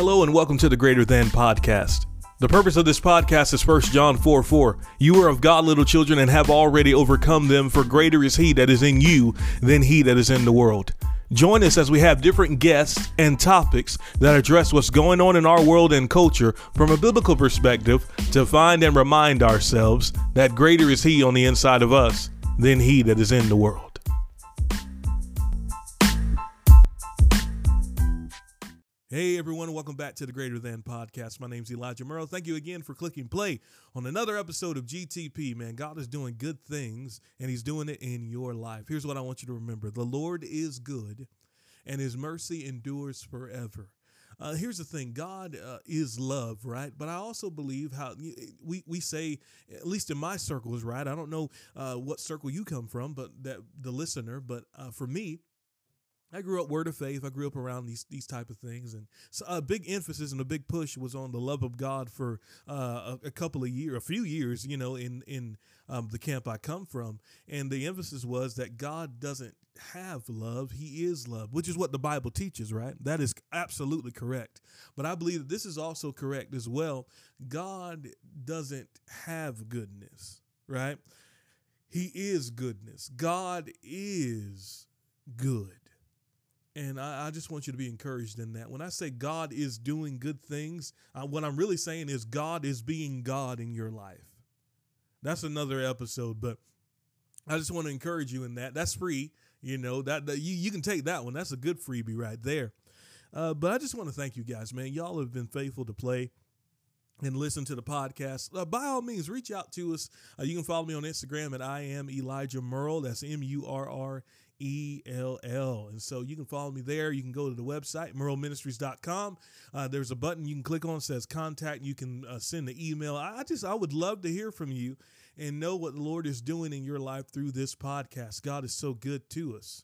Hello and welcome to the Greater Than Podcast. The purpose of this podcast is 1 John 4:4. You are of God, little children, and have already overcome them, for greater is he that is in you than he that is in the world. Join us as we have different guests and topics that address what's going on in our world and culture from a biblical perspective to find and remind ourselves that greater is he on the inside of us than he that is in the world. Hey everyone, welcome back to the Greater Than Podcast. My name's Elijah Murrell. Thank you again for clicking play on another episode of GTP. Man, God is doing good things and he's doing it in your life. Here's what I want you to remember. The Lord is good and his mercy endures forever. Here's the thing. God is love, right? But I also believe how we say, at least in my circles, right? I don't know what circle you come from, but that the listener, but for me, I grew up word of faith. I grew up around these type of things. And so a big emphasis and a big push was on the love of God for a few years, you know, in the camp I come from. And the emphasis was that God doesn't have love. He is love, which is what the Bible teaches, right? That is absolutely correct. But I believe that this is also correct as well. God doesn't have goodness, right? He is goodness. God is good. And I just want you to be encouraged in that. When I say God is doing good things, what I'm really saying is God is being God in your life. That's another episode, but I just want to encourage you in that. That's free. You know, that you can take that one. That's a good freebie right there. But I just want to thank you guys, man. Y'all have been faithful to play and listen to the podcast. By all means, reach out to us. You can follow me on Instagram at I am Elijah Murrell. That's Murrell. And so you can follow me there. You can go to the website, murrellministries.com. There's a button you can click on that says contact. You can send an email. I would love to hear from you and know what the Lord is doing in your life through this podcast. God is so good to us.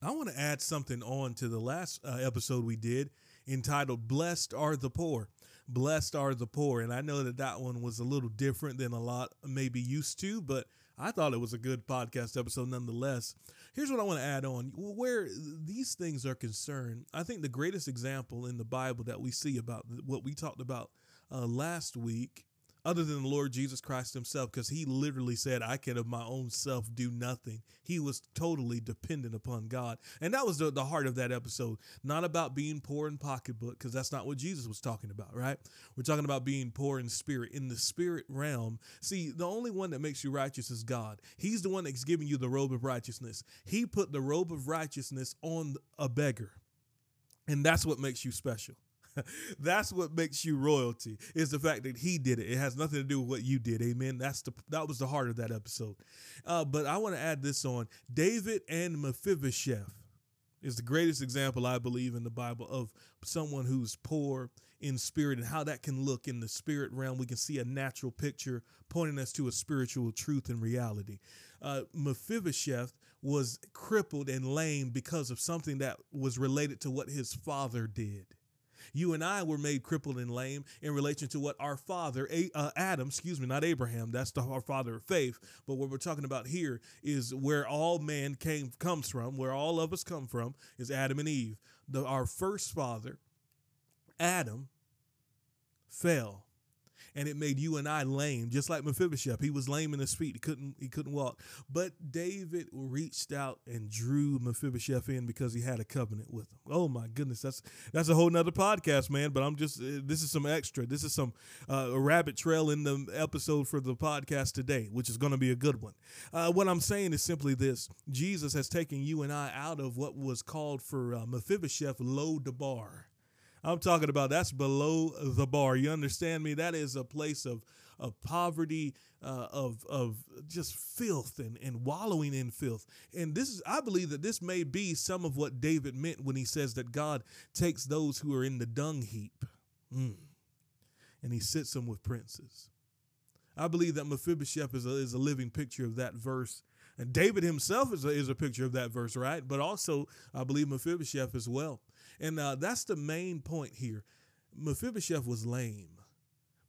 I want to add something on to the last episode we did entitled Blessed Are the Poor. Blessed are the poor. And I know that one was a little different than a lot may be used to, but I thought it was a good podcast episode nonetheless. Here's what I want to add on. Where these things are concerned, I think the greatest example in the Bible that we see about what we talked about last week, other than the Lord Jesus Christ himself, because he literally said, I can of my own self do nothing. He was totally dependent upon God. And that was the heart of that episode. Not about being poor in pocketbook, because that's not what Jesus was talking about, right? We're talking about being poor in spirit, in the spirit realm. See, the only one that makes you righteous is God. He's the one that's giving you the robe of righteousness. He put the robe of righteousness on a beggar. And that's what makes you special. That's what makes you royalty, is the fact that he did it. It has nothing to do with what you did. Amen. That was the heart of that episode. But I want to add this on. David and Mephibosheth is the greatest example, I believe, in the Bible of someone who's poor in spirit and how that can look in the spirit realm. We can see a natural picture pointing us to a spiritual truth and reality. Mephibosheth was crippled and lame because of something that was related to what his father did. You and I were made crippled and lame in relation to what our father, Adam, not Abraham, that's our father of faith. But what we're talking about here is where all man comes from, where all of us come from, is Adam and Eve. Our first father, Adam, fell. And it made you and I lame, just like Mephibosheth. He was lame in his feet. He couldn't walk. But David reached out and drew Mephibosheth in because he had a covenant with him. Oh, my goodness. That's a whole nother podcast, man. But I'm just this is some extra. This is some rabbit trail in the episode for the podcast today, which is going to be a good one. What I'm saying is simply this. Jesus has taken you and I out of what was called for Mephibosheth, Lo-debar. I'm talking about that's below the bar. You understand me? That is a place of poverty, of just filth and wallowing in filth. And this is, I believe that this may be some of what David meant when he says that God takes those who are in the dung heap and he sits them with princes. I believe that Mephibosheth is a living picture of that verse. And David himself is a picture of that verse, right? But also, I believe Mephibosheth as well. And that's the main point here. Mephibosheth was lame.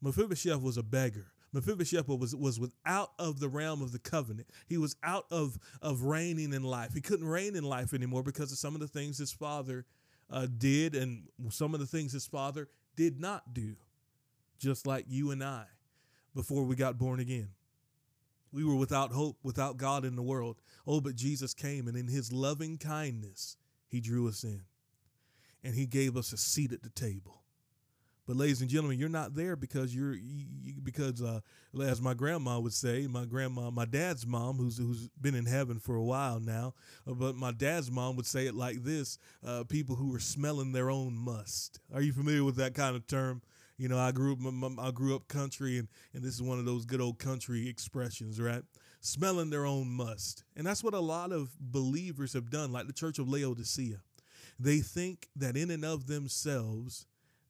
Mephibosheth was a beggar. Mephibosheth was out of the realm of the covenant. He was out of reigning in life. He couldn't reign in life anymore because of some of the things his father did and some of the things his father did not do, just like you and I before we got born again. We were without hope, without God in the world. Oh, but Jesus came, and in his loving kindness, he drew us in, and he gave us a seat at the table. But ladies and gentlemen, you're not there because as my grandma would say, my dad's mom, who's been in heaven for a while now, but my dad's mom would say it like this: people who are smelling their own must. Are you familiar with that kind of term? You know, I grew up country, and this is one of those good old country expressions, right? Smelling their own must. And that's what a lot of believers have done, like the Church of Laodicea. They think that in and of themselves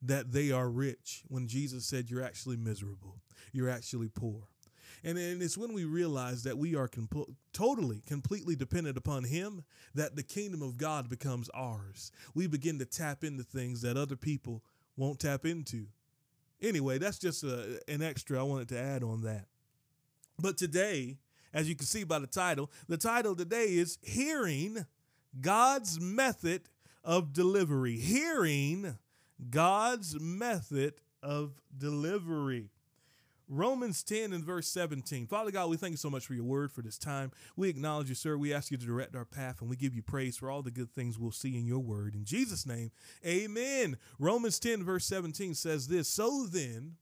that they are rich, when Jesus said you're actually miserable, you're actually poor. And it's when we realize that we are completely dependent upon him that the kingdom of God becomes ours. We begin to tap into things that other people won't tap into. Anyway, that's just an extra I wanted to add on that. But today, as you can see by the title today is Hearing God's Method of Delivery. Hearing God's method of delivery. Romans 10 and verse 17. Father God, we thank you so much for your word for this time. We acknowledge you, sir. We ask you to direct our path, and we give you praise for all the good things we'll see in your word. In Jesus' name, amen. Romans 10 verse 17 says this: so then,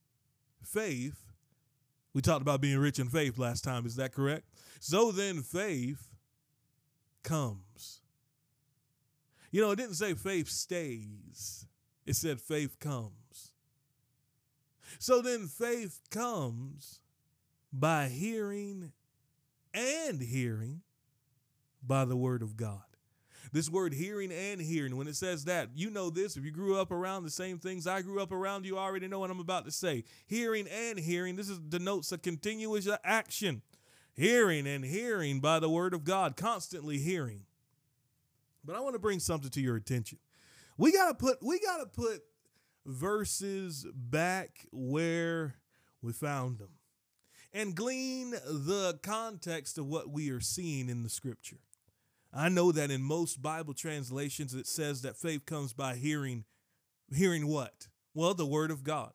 faith — we talked about being rich in faith last time, is that correct? So then faith comes. You know, it didn't say faith stays. It said faith comes. So then faith comes by hearing, and hearing by the word of God. This word hearing and hearing, when it says that, you know this. If you grew up around the same things I grew up around, you already know what I'm about to say. Hearing and hearing, this denotes a continuous action. Hearing and hearing by the word of God, constantly hearing. But I want to bring something to your attention. We gotta put verses back where we found them and glean the context of what we are seeing in the scripture. I know that in most Bible translations it says that faith comes by hearing. Hearing what? Well, the word of God.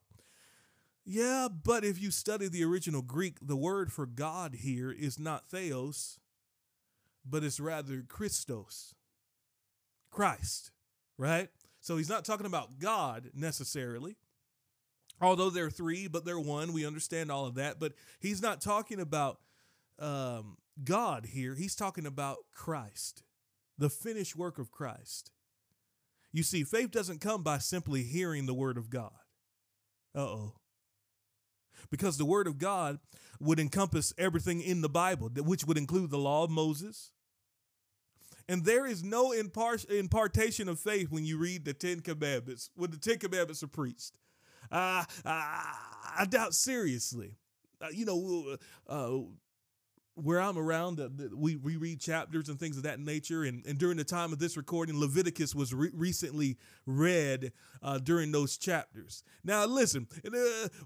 Yeah, but if you study the original Greek, the word for God here is not theos, but it's rather Christos, Christ. Right? So he's not talking about God necessarily, although they're three, but they're one. We understand all of that. But he's not talking about God here. He's talking about Christ, the finished work of Christ. You see, faith doesn't come by simply hearing the word of God. Because the word of God would encompass everything in the Bible, which would include the law of Moses. And there is no impartation of faith when you read the Ten Commandments, when the Ten Commandments are preached. I doubt seriously. Where I'm around, we read chapters and things of that nature. And during the time of this recording, Leviticus was recently read during those chapters. Now, listen,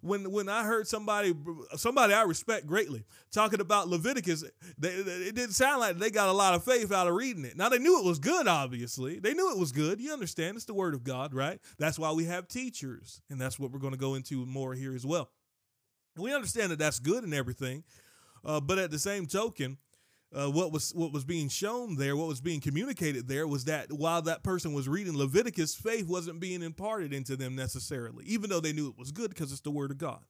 when I heard somebody I respect greatly talking about Leviticus, it didn't sound like they got a lot of faith out of reading it. Now, they knew it was good, obviously. They knew it was good. You understand, it's the word of God, right? That's why we have teachers. And that's what we're going to go into more here as well. We understand that that's good and everything. But at the same token, what was being shown there, what was being communicated there, was that while that person was reading Leviticus, faith wasn't being imparted into them necessarily, even though they knew it was good because it's the word of God.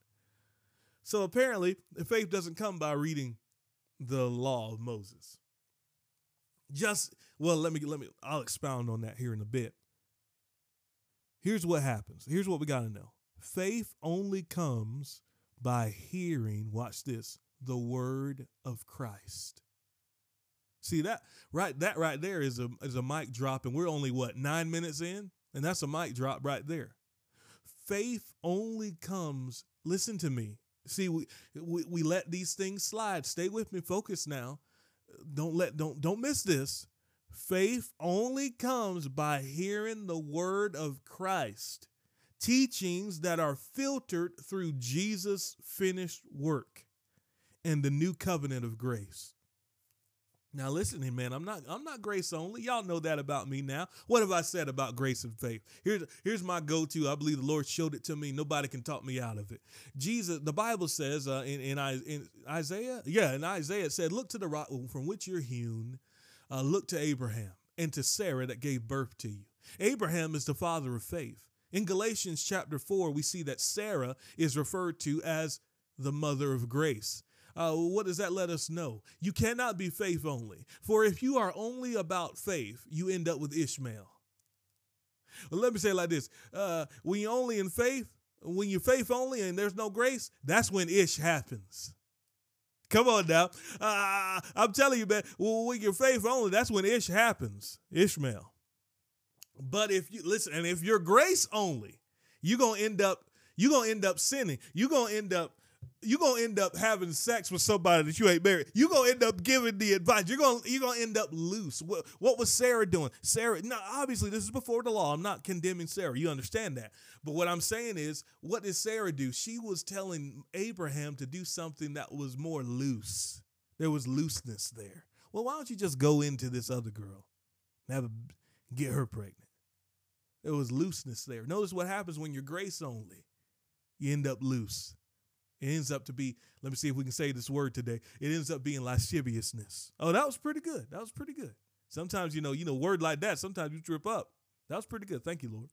So apparently, faith doesn't come by reading the law of Moses. I'll expound on that here in a bit. Here's what happens. Here's what we got to know. Faith only comes by hearing, watch this, the word of Christ. See that right there is a mic drop, and we're only 9 minutes in, and that's a mic drop right there. Faith only comes. Listen to me. See, we let these things slide. Stay with me. Focus now. Don't miss this. Faith only comes by hearing the word of Christ, teachings that are filtered through Jesus' finished work and the new covenant of grace. Now listen, man, I'm not grace only. Y'all know that about me now. What have I said about grace and faith? Here's my go-to. I believe the Lord showed it to me. Nobody can talk me out of it. Jesus, the Bible says in Isaiah, it said, look to the rock from which you're hewn, look to Abraham and to Sarah that gave birth to you. Abraham is the father of faith. In Galatians chapter 4, we see that Sarah is referred to as the mother of grace. What does that let us know? You cannot be faith only. For if you are only about faith, you end up with Ishmael. Well, let me say it like this. When you're only in faith, when you're faith only and there's no grace, that's when ish happens. Come on now. I'm telling you, man, when you're faith only, that's when ish happens. Ishmael. But if you listen, and if you're grace only, you're going to end up sinning. You're going to end up having sex with somebody that you ain't married. You're going to end up giving the advice. You're going to end up loose. What was Sarah doing? Sarah, now, obviously, this is before the law. I'm not condemning Sarah. You understand that. But what I'm saying is, what did Sarah do? She was telling Abraham to do something that was more loose. There was looseness there. Well, why don't you just go into this other girl and get her pregnant? There was looseness there. Notice what happens when you're grace only. You end up loose. It ends up to be, let me see if we can say this word today. It ends up being lasciviousness. Oh, that was pretty good. That was pretty good. Sometimes, you know, word like that, sometimes you trip up. That was pretty good. Thank you, Lord.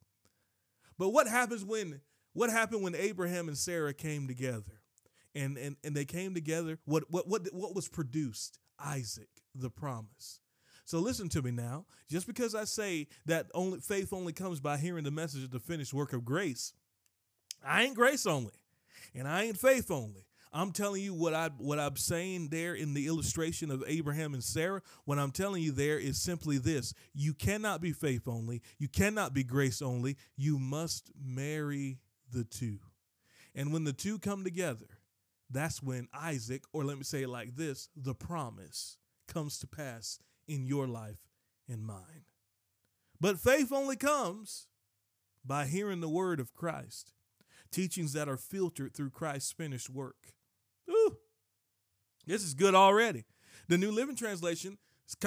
But what happened when Abraham and Sarah came together? And they came together, what was produced? Isaac, the promise. So listen to me now. Just because I say that faith only comes by hearing the message of the finished work of grace, I ain't grace only. And I ain't faith only. I'm telling you what I'm saying there in the illustration of Abraham and Sarah. What I'm telling you there is simply this. You cannot be faith only. You cannot be grace only. You must marry the two. And when the two come together, that's when Isaac, or let me say it like this, the promise comes to pass in your life and mine. But faith only comes by hearing the word of Christ. Teachings that are filtered through Christ's finished work. Ooh, this is good already. The New Living Translation is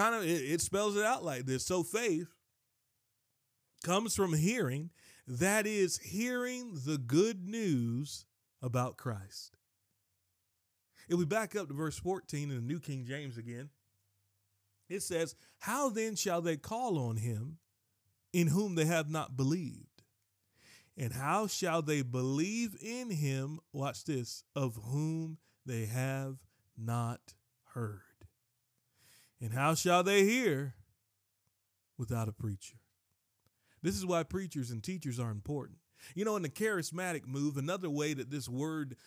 it spells it out like this. So faith comes from hearing, that is, hearing the good news about Christ. If we back up to verse 14 in the New King James again, it says, "How then shall they call on him in whom they have not believed? And how shall they believe in him," watch this, "of whom they have not heard? And how shall they hear without a preacher?" This is why preachers and teachers are important. You know, in the charismatic move, another way that this word,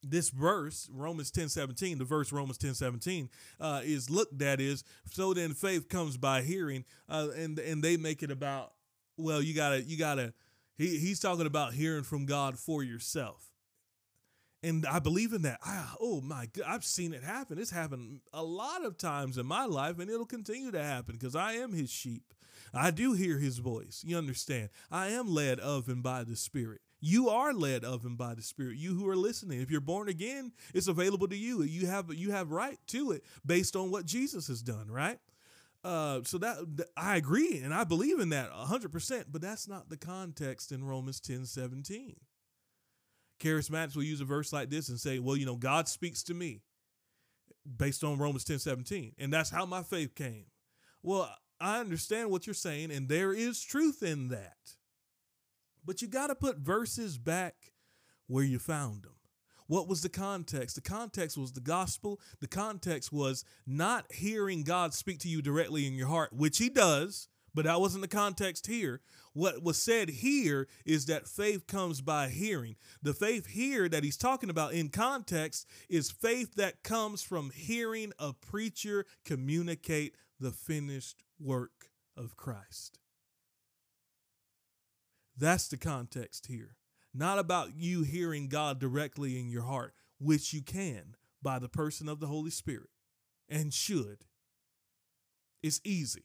this verse, Romans 10:17, is looked at is, so then faith comes by hearing, and they make it about, well, you gotta. He's talking about hearing from God for yourself, and I believe in that. Oh my God, I've seen it happen. It's happened a lot of times in my life, and it'll continue to happen because I am his sheep. I do hear his voice. You understand? I am led of and by the Spirit. You are led of and by the Spirit. You who are listening, if you're born again, it's available to you. You have right to it based on what Jesus has done. Right. So that I agree and I believe in that 100%, but that's not the context in Romans 10:17. Charismatics will use a verse like this and say, well, you know, God speaks to me based on Romans 10:17, and that's how my faith came. Well, I understand what you're saying, and there is truth in that, but you got to put verses back where you found them. What was the context? The context was the gospel. The context was not hearing God speak to you directly in your heart, which he does, but that wasn't the context here. What was said here is that faith comes by hearing. The faith here that he's talking about in context is faith that comes from hearing a preacher communicate the finished work of Christ. That's the context here. Not about you hearing God directly in your heart, which you can by the person of the Holy Spirit and should. It's easy,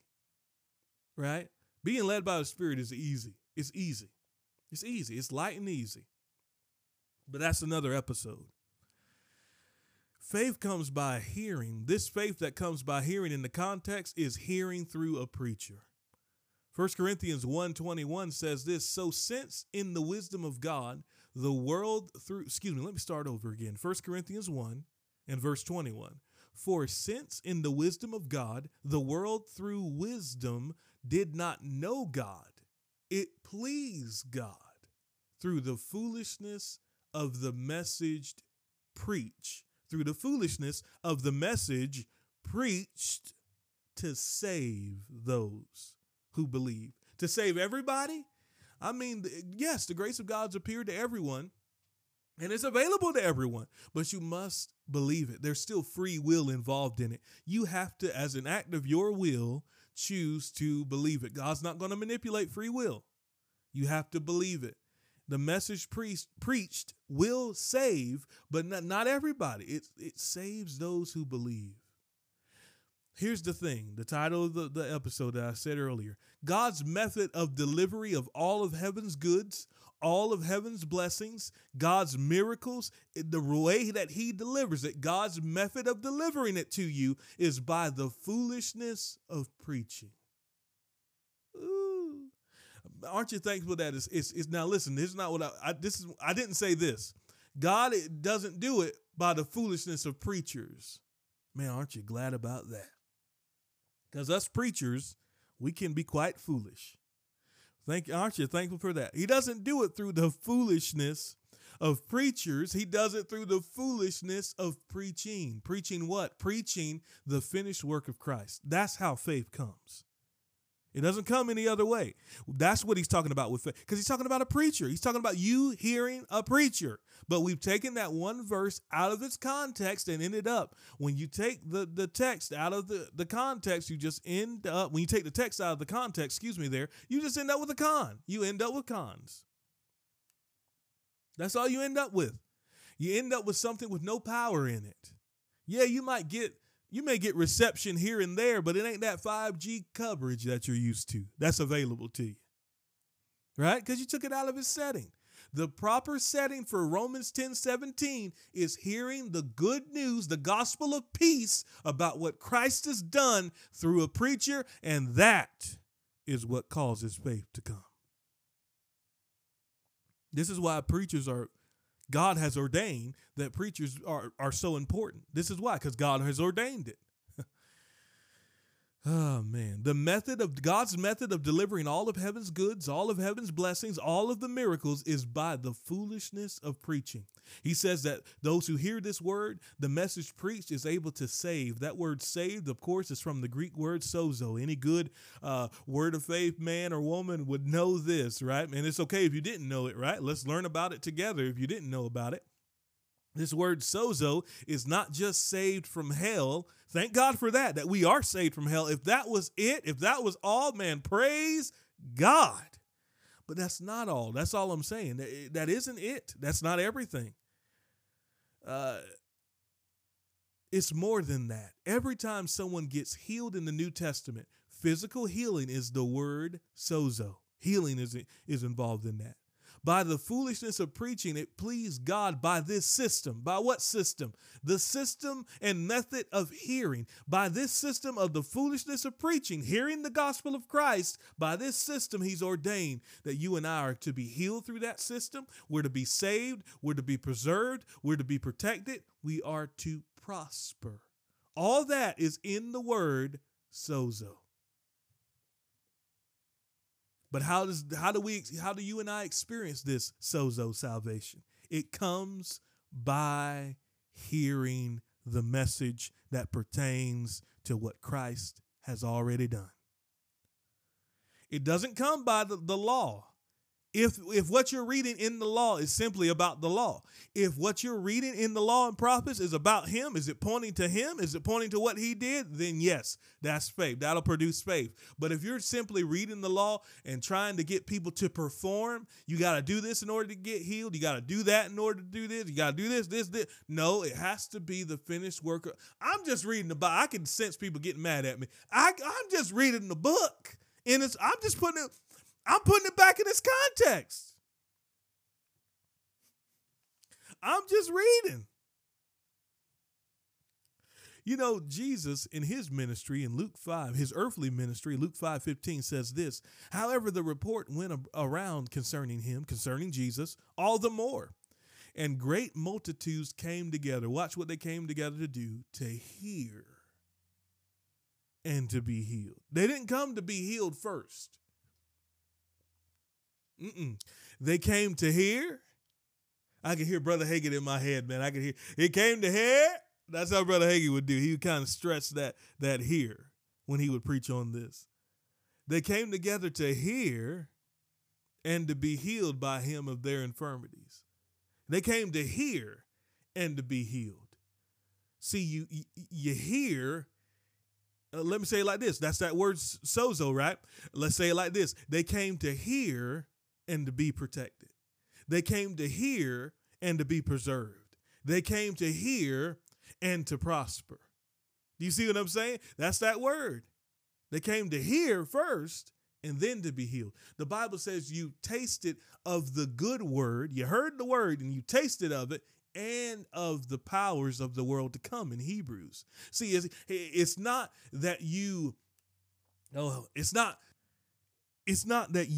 right? Being led by the Spirit is easy. It's easy. It's easy. It's light and easy. But that's another episode. Faith comes by hearing. This faith that comes by hearing in the context is hearing through a preacher. 1 Corinthians 1:21 says this, so since in the wisdom of God, the world through, excuse me, let me start over again. 1 Corinthians 1 and verse 21. For since in the wisdom of God, the world through wisdom did not know God, it pleased God through the foolishness of the message preached. Through the foolishness of the message preached to save those who believe. To save everybody? I mean, yes, the grace of God's appeared to everyone and it's available to everyone, but you must believe it. There's still free will involved in it. You have to, as an act of your will, choose to believe it. God's not going to manipulate free will. You have to believe it. The message preached will save, but not everybody. It saves those who believe. Here's the thing, the title of the episode that I said earlier, God's method of delivery of all of heaven's goods, all of heaven's blessings, God's miracles, the way that he delivers it, God's method of delivering it to you is by the foolishness of preaching. Ooh. Aren't you thankful that it's now listen, this is not what I didn't say this. God doesn't do it by the foolishness of preachers. Man, aren't you glad about that? Because us preachers, we can be quite foolish. Aren't you thankful for that? He doesn't do it through the foolishness of preachers. He does it through the foolishness of preaching. Preaching what? Preaching the finished work of Christ. That's how faith comes. It doesn't come any other way. That's what he's talking about with faith, because he's talking about a preacher. He's talking about you hearing a preacher. But we've taken that one verse out of its context and ended up, when you take the text out of the context, you just end up, when you take the text out of the context, you just end up with a con. You end up with cons. That's all you end up with. You end up with something with no power in it. Yeah, you may get reception here and there, but it ain't that 5G coverage that you're used to. That's available to you, right? Because you took it out of its setting. The proper setting for Romans 10:17 is hearing the good news, the gospel of peace about what Christ has done through a preacher, and that is what causes faith to come. This is why God has ordained that preachers are so important. This is why, because God has ordained it. Oh, man. God's method of delivering all of heaven's goods, all of heaven's blessings, all of the miracles is by the foolishness of preaching. He says that those who hear this word, the message preached, is able to save. That word saved, of course, is from the Greek word sozo. Any good word of faith man or woman would know this, right? And it's okay if you didn't know it, right? Let's learn about it together if you didn't know about it. This word sozo is not just saved from hell. Thank God for that we are saved from hell. If that was it, if that was all, man, praise God. But that's not all. That's all I'm saying. That isn't it. That's not everything. It's more than that. Every time someone gets healed in the New Testament, physical healing is the word sozo. Healing is involved in that. By the foolishness of preaching, it pleased God by this system. By what system? The system and method of hearing. By this system of the foolishness of preaching, hearing the gospel of Christ, by this system he's ordained that you and I are to be healed through that system. We're to be saved. We're to be preserved. We're to be protected. We are to prosper. All that is in the word sozo. But how do you and I experience this sozo salvation? It comes by hearing the message that pertains to what Christ has already done. It doesn't come by the law. If what you're reading in the law is simply about the law, if what you're reading in the law and prophets is about him, is it pointing to him? Is it pointing to what he did? Then yes, that's faith. That'll produce faith. But if you're simply reading the law and trying to get people to perform, you got to do this in order to get healed. You got to do that in order to do this. You got to do this. No, it has to be the finished work. I'm just reading the Bible. I can sense people getting mad at me. I'm just reading the book and I'm putting it back in its context. I'm just reading. You know, Jesus in his ministry in Luke 5, his earthly ministry, Luke 5:15 says this, however, the report went around concerning him, concerning Jesus, all the more. And great multitudes came together. Watch what they came together to do, to hear and to be healed. They didn't come to be healed first. They came to hear. I can hear Brother Hagin in my head, man. I can hear. He came to hear. That's how Brother Hagin would do. He would kind of stress that hear when he would preach on this. They came together to hear and to be healed by him of their infirmities. They came to hear and to be healed. See, you hear. Let me say it like this. That's that word sozo, right? Let's say it like this. They came to hear and to be protected. They came to hear and to be preserved. They came to hear and to prosper. Do you see what I'm saying? That's that word. They came to hear first and then to be healed. The Bible says you tasted of the good word. You heard the word and you tasted of it, and of the powers of the world to come in Hebrews. See, it's not that you, it's not that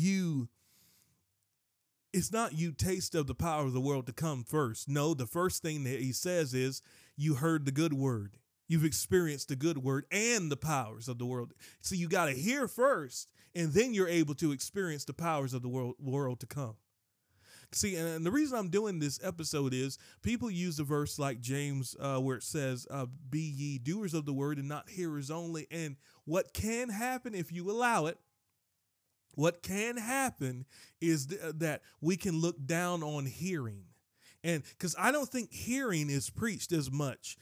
you taste of the power of the world to come first. No, the first thing that he says is you heard the good word. You've experienced the good word and the powers of the world. So you got to hear first, and then you're able to experience the powers of the world to come. See, and the reason I'm doing this episode is people use a verse like James where it says, be ye doers of the word and not hearers only. And what can happen if you allow it, what can happen is that we can look down on hearing. And because I don't think hearing is preached as much.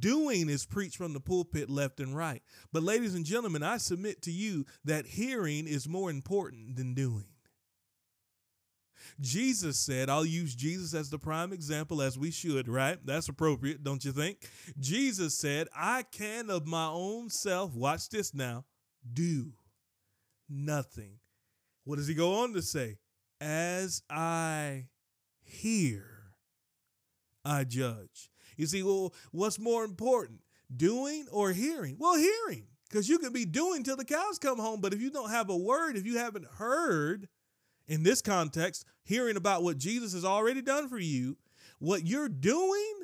Doing is preached from the pulpit left and right. But ladies and gentlemen, I submit to you that hearing is more important than doing. Jesus said, I'll use Jesus as the prime example, as we should, right? That's appropriate, don't you think? Jesus said, I can of my own self, watch this now, do nothing. What does he go on to say? As I hear, I judge. You see, well, what's more important, doing or hearing? Well, hearing, because you can be doing till the cows come home, but if you don't have a word, if you haven't heard, in this context, hearing about what Jesus has already done for you, what you're doing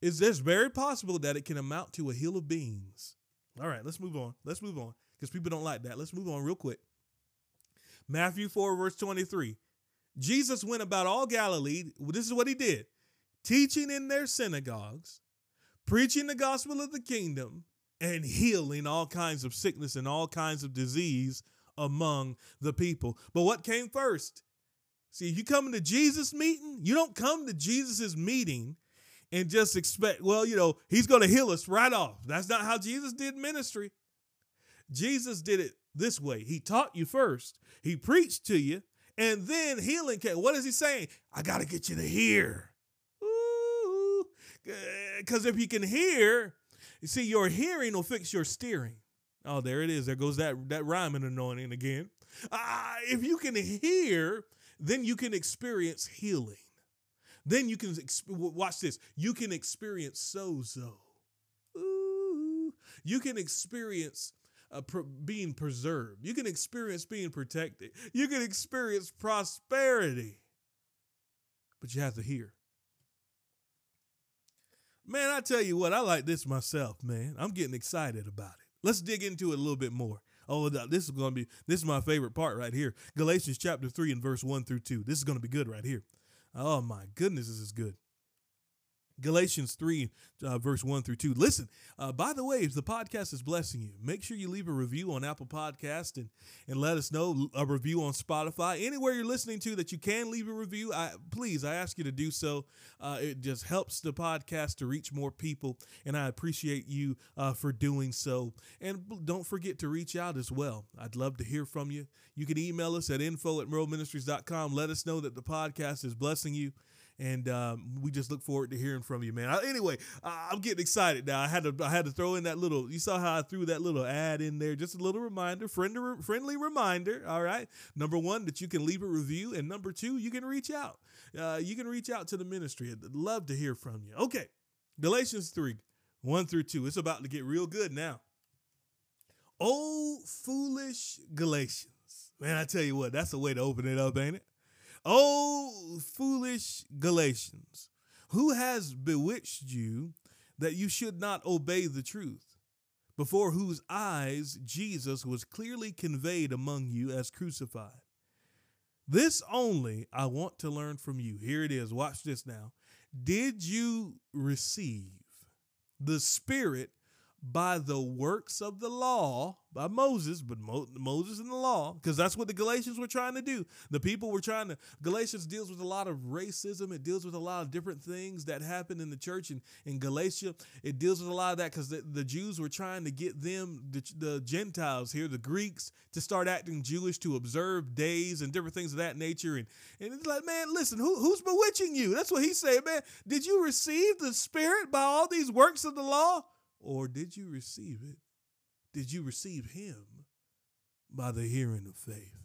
is it's very possible that it can amount to a hill of beans. All right, let's move on. Let's move on because people don't like that. Let's move on real quick. Matthew 4, verse 23. Jesus went about all Galilee. This is what he did. Teaching in their synagogues, preaching the gospel of the kingdom, and healing all kinds of sickness and all kinds of disease among the people. But what came first? See, you come to Jesus meeting, you don't come to Jesus's meeting and just expect, well, you know, he's going to heal us right off. That's not how Jesus did ministry. Jesus did it this way. He taught you first. He preached to you, and then healing came. What is he saying? I got to get you to hear. Ooh, because if you can hear, you see, your hearing will fix your steering. Oh, there it is. There goes that rhyming anointing again. If you can hear, then you can experience healing. Then you can, watch this, you can experience sozo. Ooh. You can experience being preserved. You can experience being protected. You can experience prosperity. But you have to hear. Man, I tell you what, I like this myself, man. I'm getting excited about it. Let's dig into it a little bit more. Oh, this is my favorite part right here. Galatians chapter 3 and verse 1 through 2. This is going to be good right here. Oh, my goodness, this is good. Galatians 3, verse 1 through 2. Listen, by the way, if the podcast is blessing you, make sure you leave a review on Apple Podcast and let us know, a review on Spotify. Anywhere you're listening to that you can leave a review, I ask you to do so. It just helps the podcast to reach more people, and I appreciate you for doing so. And don't forget to reach out as well. I'd love to hear from you. You can email us at info@murrellministries.com. Let us know that the podcast is blessing you. And we just look forward to hearing from you, man. I'm getting excited now. I had to throw in that little, you saw how I threw that little ad in there. Just a little reminder, friendly reminder, all right? Number one, that you can leave a review. And number two, you can reach out. You can reach out to the ministry. I'd love to hear from you. Okay, Galatians 3, 1-2. It's about to get real good now. Oh, foolish Galatians. Man, I tell you what, that's a way to open it up, ain't it? Oh, foolish Galatians, who has bewitched you that you should not obey the truth, before whose eyes Jesus was clearly conveyed among you as crucified? This only I want to learn from you. Here it is. Watch this now. Did you receive the Spirit by the works of the law, by Moses, but Moses and the law, because that's what the Galatians were trying to do. The people were trying to, Galatians deals with a lot of racism. It deals with a lot of different things that happened in the church in Galatia. It deals with a lot of that because the Jews were trying to get them, the Gentiles here, the Greeks, to start acting Jewish, to observe days and different things of that nature. And it's like, man, listen, who's bewitching you? That's what he's saying, man. Did you receive the Spirit by all these works of the law? Or did you receive it? Did you receive him by the hearing of faith?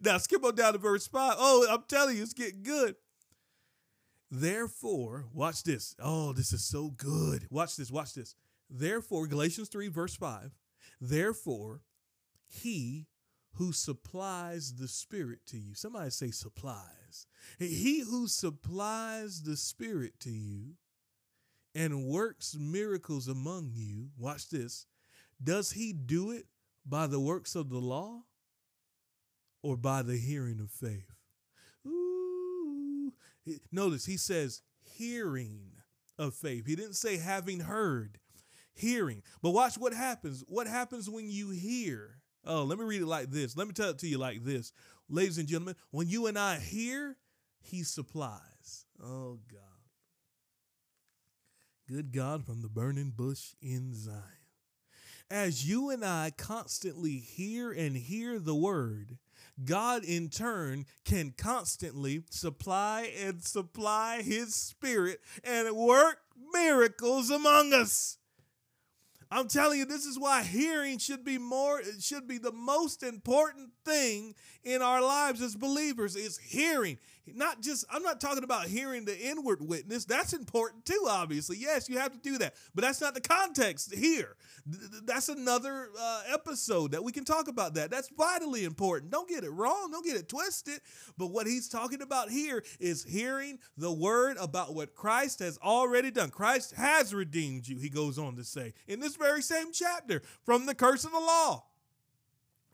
Now skip on down to verse 5. Oh, I'm telling you, it's getting good. Therefore, watch this. Oh, this is so good. Watch this, watch this. Therefore, Galatians 3, verse 5. Therefore, he who supplies the Spirit to you. Somebody say supplies. He who supplies the Spirit to you and works miracles among you, watch this, does he do it by the works of the law or by the hearing of faith? Ooh. Notice he says hearing of faith. He didn't say having heard, hearing. But watch what happens. What happens when you hear? Oh, let me read it like this. Let me tell it to you like this. Ladies and gentlemen, when you and I hear, he supplies. Oh, God. Good God from the burning bush in Zion. As you and I constantly hear the word, God in turn can constantly supply his Spirit and work miracles among us. I'm telling you, this is why hearing should be the most important thing in our lives as believers is hearing. Not just, I'm not talking about hearing the inward witness. That's important too, obviously. Yes, you have to do that. But that's not the context here. That's another episode that we can talk about that. That's vitally important. Don't get it wrong. Don't get it twisted. But what he's talking about here is hearing the word about what Christ has already done. Christ has redeemed you, he goes on to say, in this very same chapter, from the curse of the law.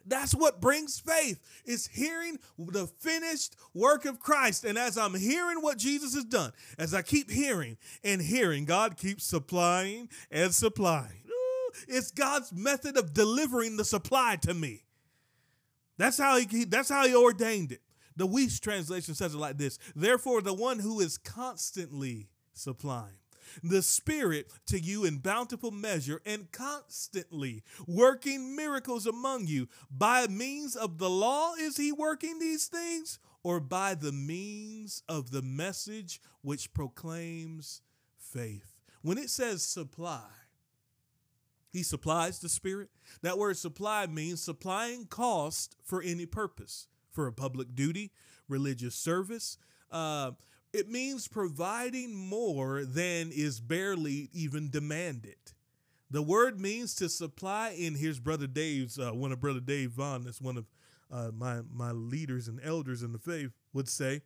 That's what brings faith, is hearing the finished work of Christ. And as I'm hearing what Jesus has done, as I keep hearing and hearing, God keeps supplying and supplying. Ooh, it's God's method of delivering the supply to me. That's how he ordained it. The Weiss translation says it like this. Therefore, the one who is constantly supplying the Spirit to you in bountiful measure and constantly working miracles among you. By means of the law is he working these things, or by the means of the message which proclaims faith? When it says supply, he supplies the Spirit. That word supply means supplying cost for any purpose, for a public duty, religious service, it means providing more than is barely even demanded. The word means to supply. And here's Brother Dave's, one of Brother Dave Vaughn, that's one of my leaders and elders in the faith, would say,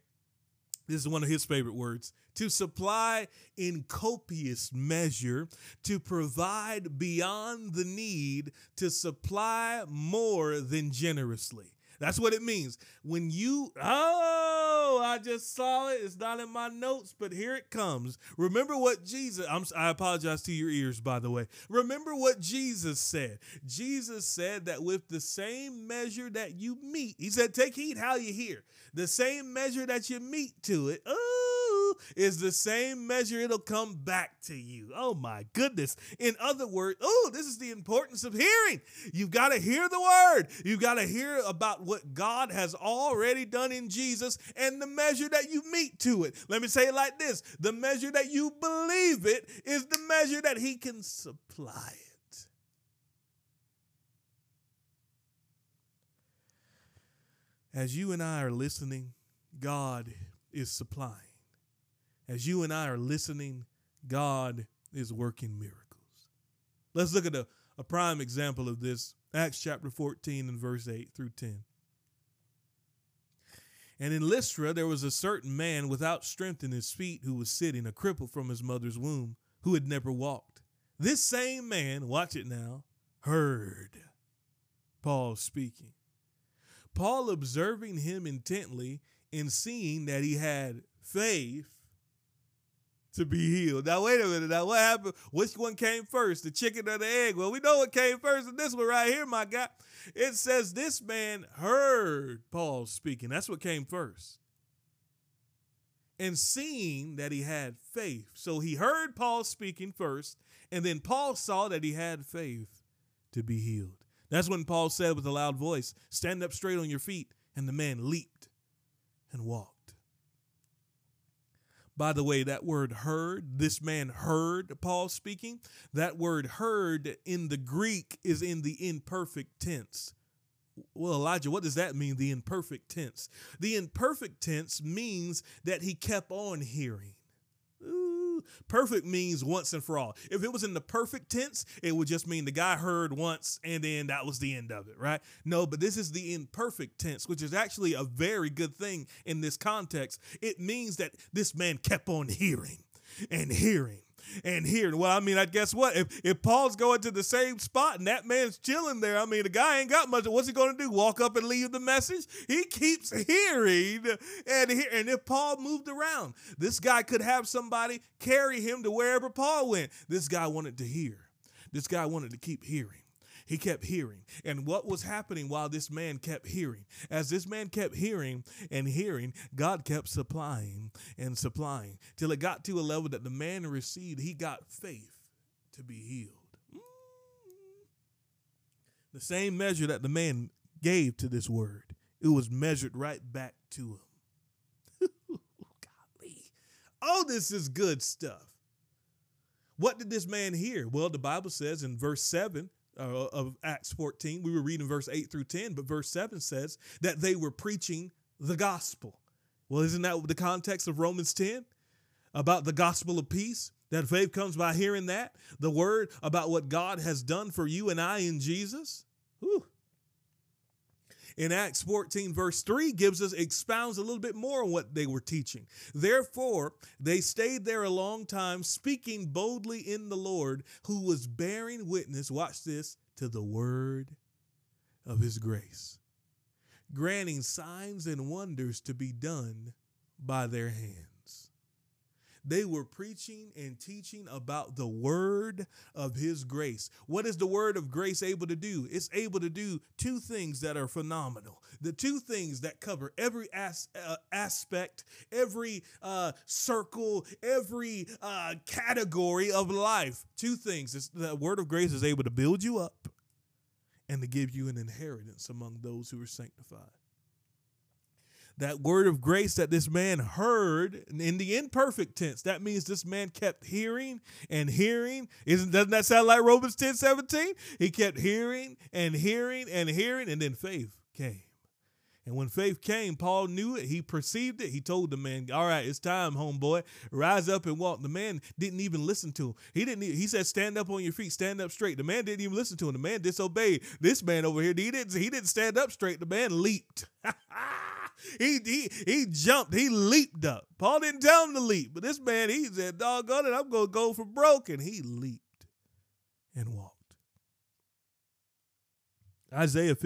this is one of his favorite words, to supply in copious measure, to provide beyond the need, to supply more than generously. That's what it means. When you, oh, I just saw it. It's not in my notes, but here it comes. Remember what Jesus, I apologize to your ears, by the way. Remember what Jesus said. Jesus said that with the same measure that you meet, he said, take heed how you hear. The same measure that you meet to it, oh, is the same measure it'll come back to you. Oh, my goodness. In other words, oh, this is the importance of hearing. You've got to hear the word. You've got to hear about what God has already done in Jesus and the measure that you meet to it. Let me say it like this. The measure that you believe it is the measure that he can supply it. As you and I are listening, God is supplying. as you and I are listening, God is working miracles. Let's look at a prime example of this, Acts chapter 14 and verse 8 through 10. And in Lystra there was a certain man without strength in his feet who was sitting, a cripple from his mother's womb, who had never walked. This same man, watch it now, heard Paul speaking. Paul, observing him intently and seeing that he had faith to be healed. Now, wait a minute. Now, what happened? Which one came first, the chicken or the egg? Well, we know what came first in this one right here, my guy. It says this man heard Paul speaking. That's what came first. And seeing that he had faith. So he heard Paul speaking first, and then Paul saw that he had faith to be healed. That's when Paul said with a loud voice, "Stand up straight on your feet." And the man leaped and walked. By the way, that word heard, this man heard Paul speaking. That word heard in the Greek is in the imperfect tense. Well, Elijah, what does that mean, the imperfect tense? The imperfect tense means that he kept on hearing. Ooh, perfect means once and for all. If it was in the perfect tense, it would just mean the guy heard once and then that was the end of it, right? No, but this is the imperfect tense, which is actually a very good thing in this context. It means that this man kept on hearing and hearing and hearing. Well, I mean, I guess what? If Paul's going to the same spot and that man's chilling there, I mean, the guy ain't got much. What's he going to do? Walk up and leave the message? He keeps hearing and if Paul moved around, this guy could have somebody carry him to wherever Paul went. This guy wanted to hear. This guy wanted to keep hearing. He kept hearing. And what was happening while this man kept hearing? As this man kept hearing and hearing, God kept supplying and supplying till it got to a level that the man received. He got faith to be healed. The same measure that the man gave to this word, it was measured right back to him. Golly. Oh, this is good stuff. What did this man hear? Well, the Bible says in verse 7, of Acts 14, we were reading verse 8 through 10, but verse 7 says that they were preaching the gospel. Well, isn't that the context of Romans 10 about the gospel of peace? That faith comes by hearing that, the word about what God has done for you and I in Jesus. Whew. In Acts 14, verse 3 expounds a little bit more on what they were teaching. Therefore, they stayed there a long time, speaking boldly in the Lord, who was bearing witness, watch this, to the word of his grace, granting signs and wonders to be done by their hands. They were preaching and teaching about the word of his grace. What is the word of grace able to do? It's able to do two things that are phenomenal. The two things that cover every aspect, every circle, every category of life. Two things. The word of grace is able to build you up and to give you an inheritance among those who are sanctified. That word of grace that this man heard in the imperfect tense, that means this man kept hearing and hearing. Doesn't that sound like Romans 10:17? He kept hearing and hearing and hearing, and then faith came. And when faith came, Paul knew it. He perceived it. He told the man, "All right, it's time, homeboy. Rise up and walk." The man didn't even listen to him. He said, "Stand up on your feet. Stand up straight." The man didn't even listen to him. The man disobeyed. This man over here, he didn't stand up straight. The man leaped. He jumped. He leaped up. Paul didn't tell him to leap, but this man, he said, "Doggone it, I'm going to go for broke." And he leaped and walked. Isaiah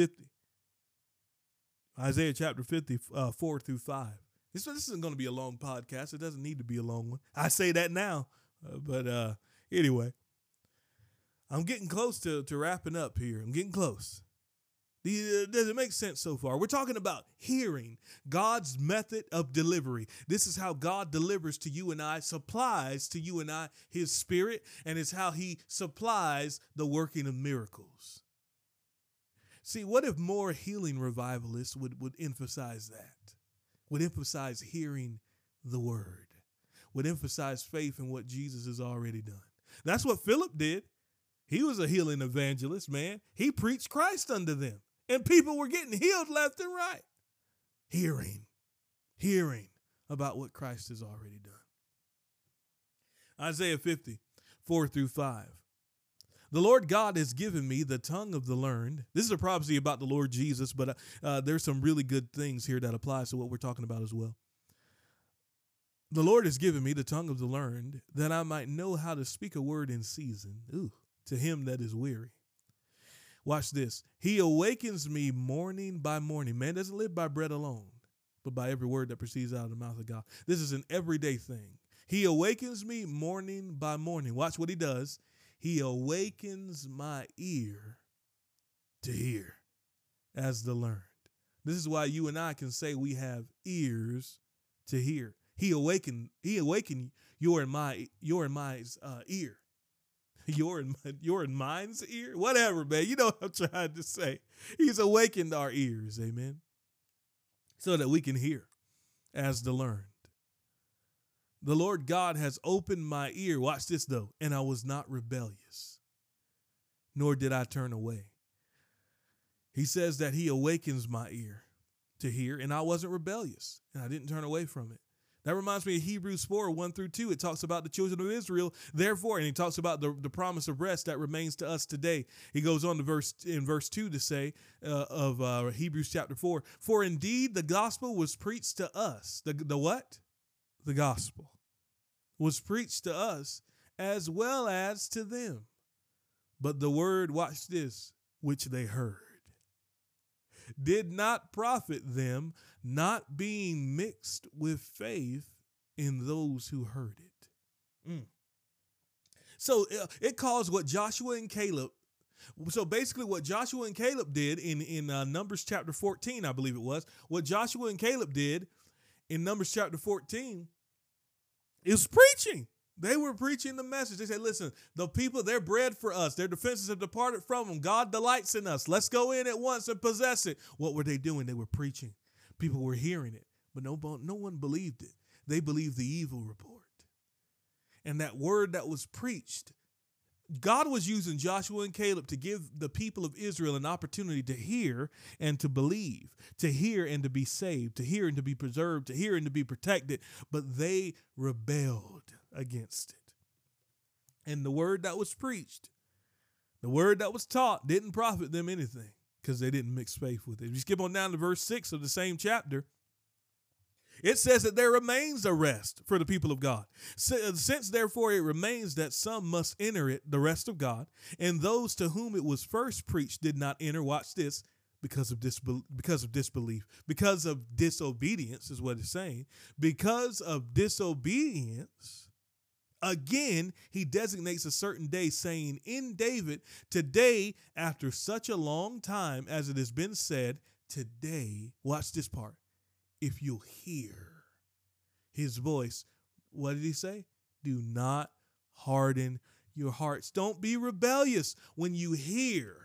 chapter 50, 4 through 5. This isn't going to be a long podcast. It doesn't need to be a long one. I say that now. But anyway, I'm getting close to wrapping up here. I'm getting close. Does it make sense so far? We're talking about hearing, God's method of delivery. This is how God delivers to you and I, supplies to you and I his spirit, and it's how he supplies the working of miracles. See, what if more healing revivalists would emphasize that, would emphasize hearing the word, would emphasize faith in what Jesus has already done? That's what Philip did. He was a healing evangelist, man. He preached Christ unto them. And people were getting healed left and right. Hearing about what Christ has already done. Isaiah 50:4-5. The Lord God has given me the tongue of the learned. This is a prophecy about the Lord Jesus, but there's some really good things here that applies to what we're talking about as well. The Lord has given me the tongue of the learned, that I might know how to speak a word in season, to him that is weary. Watch this. He awakens me morning by morning. Man doesn't live by bread alone, but by every word that proceeds out of the mouth of God. This is an everyday thing. He awakens me morning by morning. Watch what he does. He awakens my ear to hear as the learned. This is why you and I can say we have ears to hear. He awakened your and my ear. Your and mine's ear? Whatever, man. You know what I'm trying to say. He's awakened our ears, amen, so that we can hear as the learned. The Lord God has opened my ear. Watch this, though. And I was not rebellious, nor did I turn away. He says that he awakens my ear to hear, and I wasn't rebellious, and I didn't turn away from it. That reminds me of Hebrews 4:1-2. It talks about the children of Israel, therefore, and he talks about the promise of rest that remains to us today. He goes on to verse 2 to say of Hebrews chapter 4, for indeed the gospel was preached to us. The what? The gospel was preached to us as well as to them. But the word, watch this, which they heard, did not profit them, not being mixed with faith in those who heard it. So it calls what Joshua and Caleb. So basically what Joshua and Caleb did in Numbers chapter 14, I believe it was, what Joshua and Caleb did in Numbers chapter 14 is preaching. They were preaching the message. They said, listen, the people, they're bred for us. Their defenses have departed from them. God delights in us. Let's go in at once and possess it. What were they doing? They were preaching. People were hearing it, but no one believed it. They believed the evil report. And that word that was preached, God was using Joshua and Caleb to give the people of Israel an opportunity to hear and to believe, to hear and to be saved, to hear and to be preserved, to hear and to be protected. But they rebelled against it. And the word that was preached, the word that was taught, didn't profit them anything because they didn't mix faith with it. If you skip on down to verse 6 of the same chapter, it says that there remains a rest for the people of God. Since therefore it remains that some must enter it, the rest of God, and those to whom it was first preached did not enter, watch this, because of disbelief, because of disobedience is what it's saying. Because of disobedience, again, he designates a certain day, saying in David, today, after such a long time as it has been said, today, watch this part, if you hear his voice, what did he say? Do not harden your hearts. Don't be rebellious when you hear.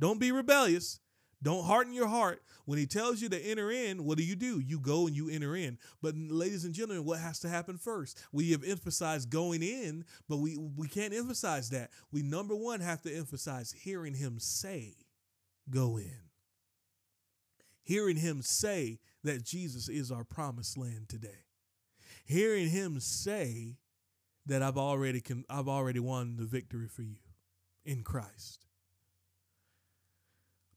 Don't be rebellious. Don't harden your heart. When he tells you to enter in, what do? You go and you enter in. But ladies and gentlemen, what has to happen first? We have emphasized going in, but we can't emphasize that. We, number one, have to emphasize hearing him say, go in. Hearing him say that Jesus is our promised land today. Hearing him say that I've already won the victory for you in Christ.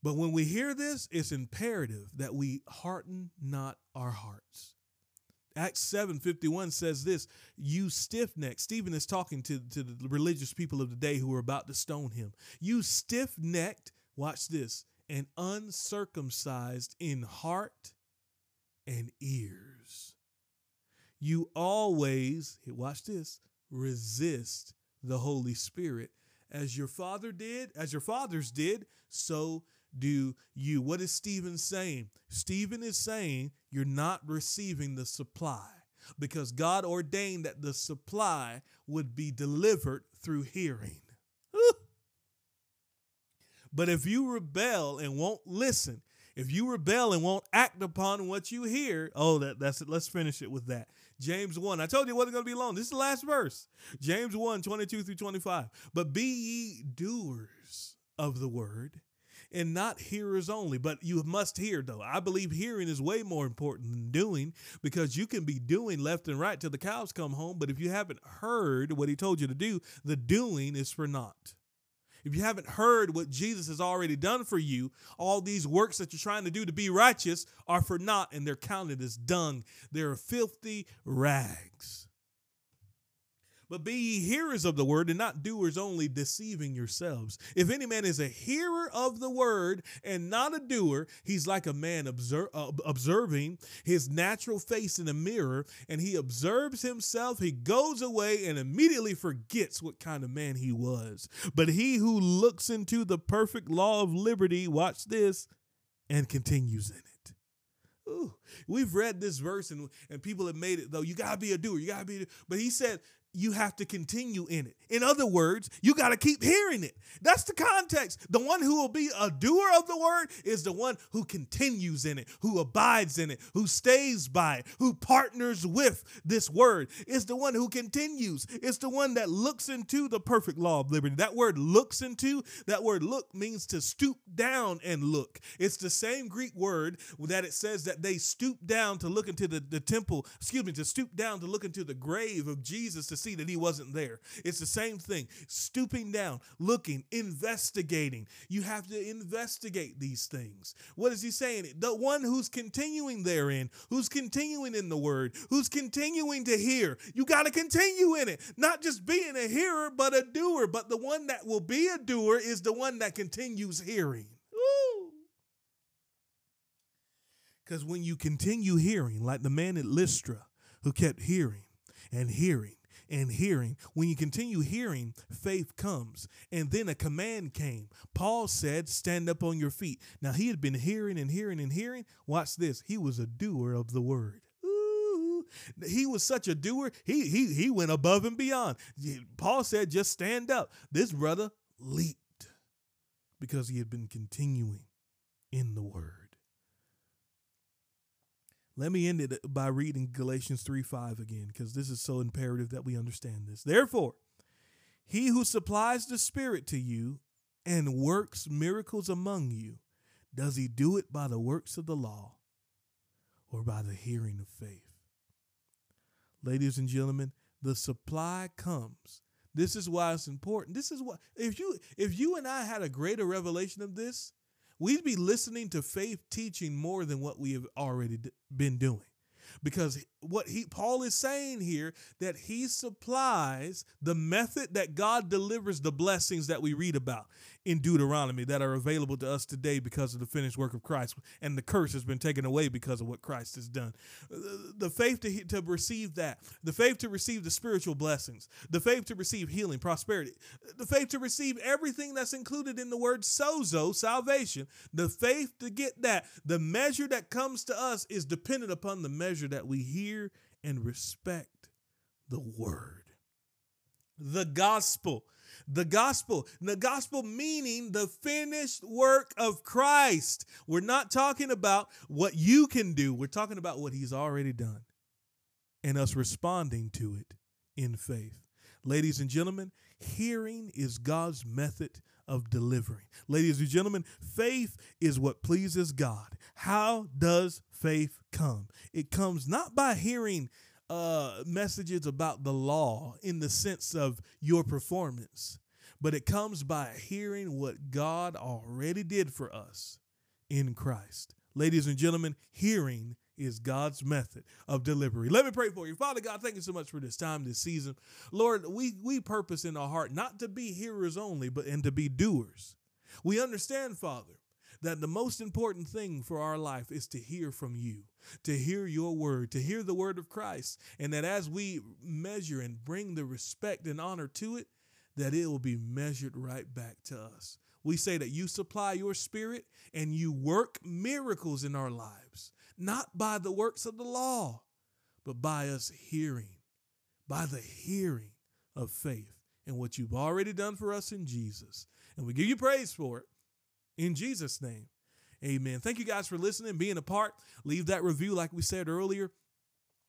But when we hear this, it's imperative that we harden not our hearts. Acts 7:51 says this, you stiff-necked. Stephen is talking to the religious people of the day who are about to stone him. You stiff-necked, watch this, and uncircumcised in heart and ears. You always, watch this, resist the Holy Spirit. As your father did, as your fathers did, so do you. What is Stephen saying? Stephen is saying you're not receiving the supply because God ordained that the supply would be delivered through hearing. But if you rebel and won't listen, if you rebel and won't act upon what you hear, that's it. Let's finish it with that. James 1. I told you it wasn't going to be long. This is the last verse. James 1:22-25. But be ye doers of the word and not hearers only, but you must hear though. I believe hearing is way more important than doing, because you can be doing left and right till the cows come home. But if you haven't heard what he told you to do, the doing is for naught. If you haven't heard what Jesus has already done for you, all these works that you're trying to do to be righteous are for naught, and they're counted as dung. They're filthy rags. But be ye hearers of the word and not doers only, deceiving yourselves. If any man is a hearer of the word and not a doer, he's like a man observing his natural face in a mirror, and he observes himself. He goes away and immediately forgets what kind of man he was. But he who looks into the perfect law of liberty, watch this, and continues in it. Ooh, we've read this verse and people have made it though. You got to be a doer. You got to be a doer. But he said, you have to continue in it. In other words, you got to keep hearing it. That's the context. The one who will be a doer of the word is the one who continues in it, who abides in it, who stays by it, who partners with this word. It's the one who continues. It's the one that looks into the perfect law of liberty. That word looks into, that word look means to stoop down and look. It's the same Greek word that it says that they stooped down to look into the temple, to stoop down to look into the grave of Jesus to see that he wasn't there. It's the same thing. Stooping down, looking, investigating. You have to investigate these things. What is he saying? The one who's continuing therein, who's continuing in the word, who's continuing to hear. You got to continue in it. Not just being a hearer, but a doer. But the one that will be a doer is the one that continues hearing. Woo! Because when you continue hearing, like the man at Lystra who kept hearing and hearing, and hearing, when you continue hearing, faith comes. And then a command came. Paul said, stand up on your feet. Now he had been hearing and hearing and hearing. Watch this. He was a doer of the word. Ooh, he was such a doer. He went above and beyond. Paul said, just stand up. This brother leaped because he had been continuing in the word. Let me end it by reading Galatians 3:5 again, because this is so imperative that we understand this. Therefore, he who supplies the Spirit to you and works miracles among you, does he do it by the works of the law or by the hearing of faith? Ladies and gentlemen, the supply comes. This is why it's important. This is what, if you and I had a greater revelation of this, we'd be listening to faith teaching more than what we have already been doing. Because what Paul is saying here, that he supplies the method that God delivers the blessings that we read about in Deuteronomy that are available to us today because of the finished work of Christ, and the curse has been taken away because of what Christ has done. The faith to receive that, the faith to receive the spiritual blessings, the faith to receive healing, prosperity, the faith to receive everything that's included in the word sozo, salvation, the faith to get that, the measure that comes to us is dependent upon the measure that we hear and respect the word. The gospel meaning the finished work of Christ. We're not talking about what you can do. We're talking about what he's already done and us responding to it in faith. Ladies and gentlemen, hearing is God's method of delivering. Ladies and gentlemen, faith is what pleases God. How does faith come? It comes not by hearing messages about the law in the sense of your performance, but it comes by hearing what God already did for us in Christ. Ladies and gentlemen, hearing is God's method of delivery. Let me pray for you. Father God, thank you so much for this time, this season. Lord, we purpose in our heart not to be hearers only, but and to be doers. We understand, Father, that the most important thing for our life is to hear from you, to hear your word, to hear the word of Christ, and that as we measure and bring the respect and honor to it, that it will be measured right back to us. We say that you supply your Spirit and you work miracles in our lives, not by the works of the law, but by us hearing, by the hearing of faith and what you've already done for us in Jesus. And we give you praise for it in Jesus' name. Amen. Thank you guys for listening, being a part. Leave that review like we said earlier.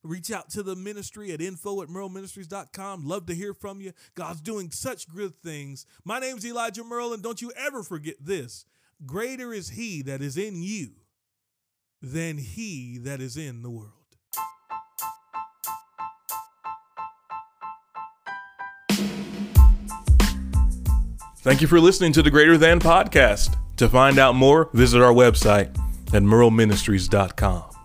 Reach out to the ministry at info@murrellministries.com. Love to hear from you. God's doing such good things. My name's Elijah Murrell, and don't you ever forget this. greater is he that is in you than he that is in the world. Thank you for listening to the Greater Than Podcast. To find out more, visit our website at murrellministries.com.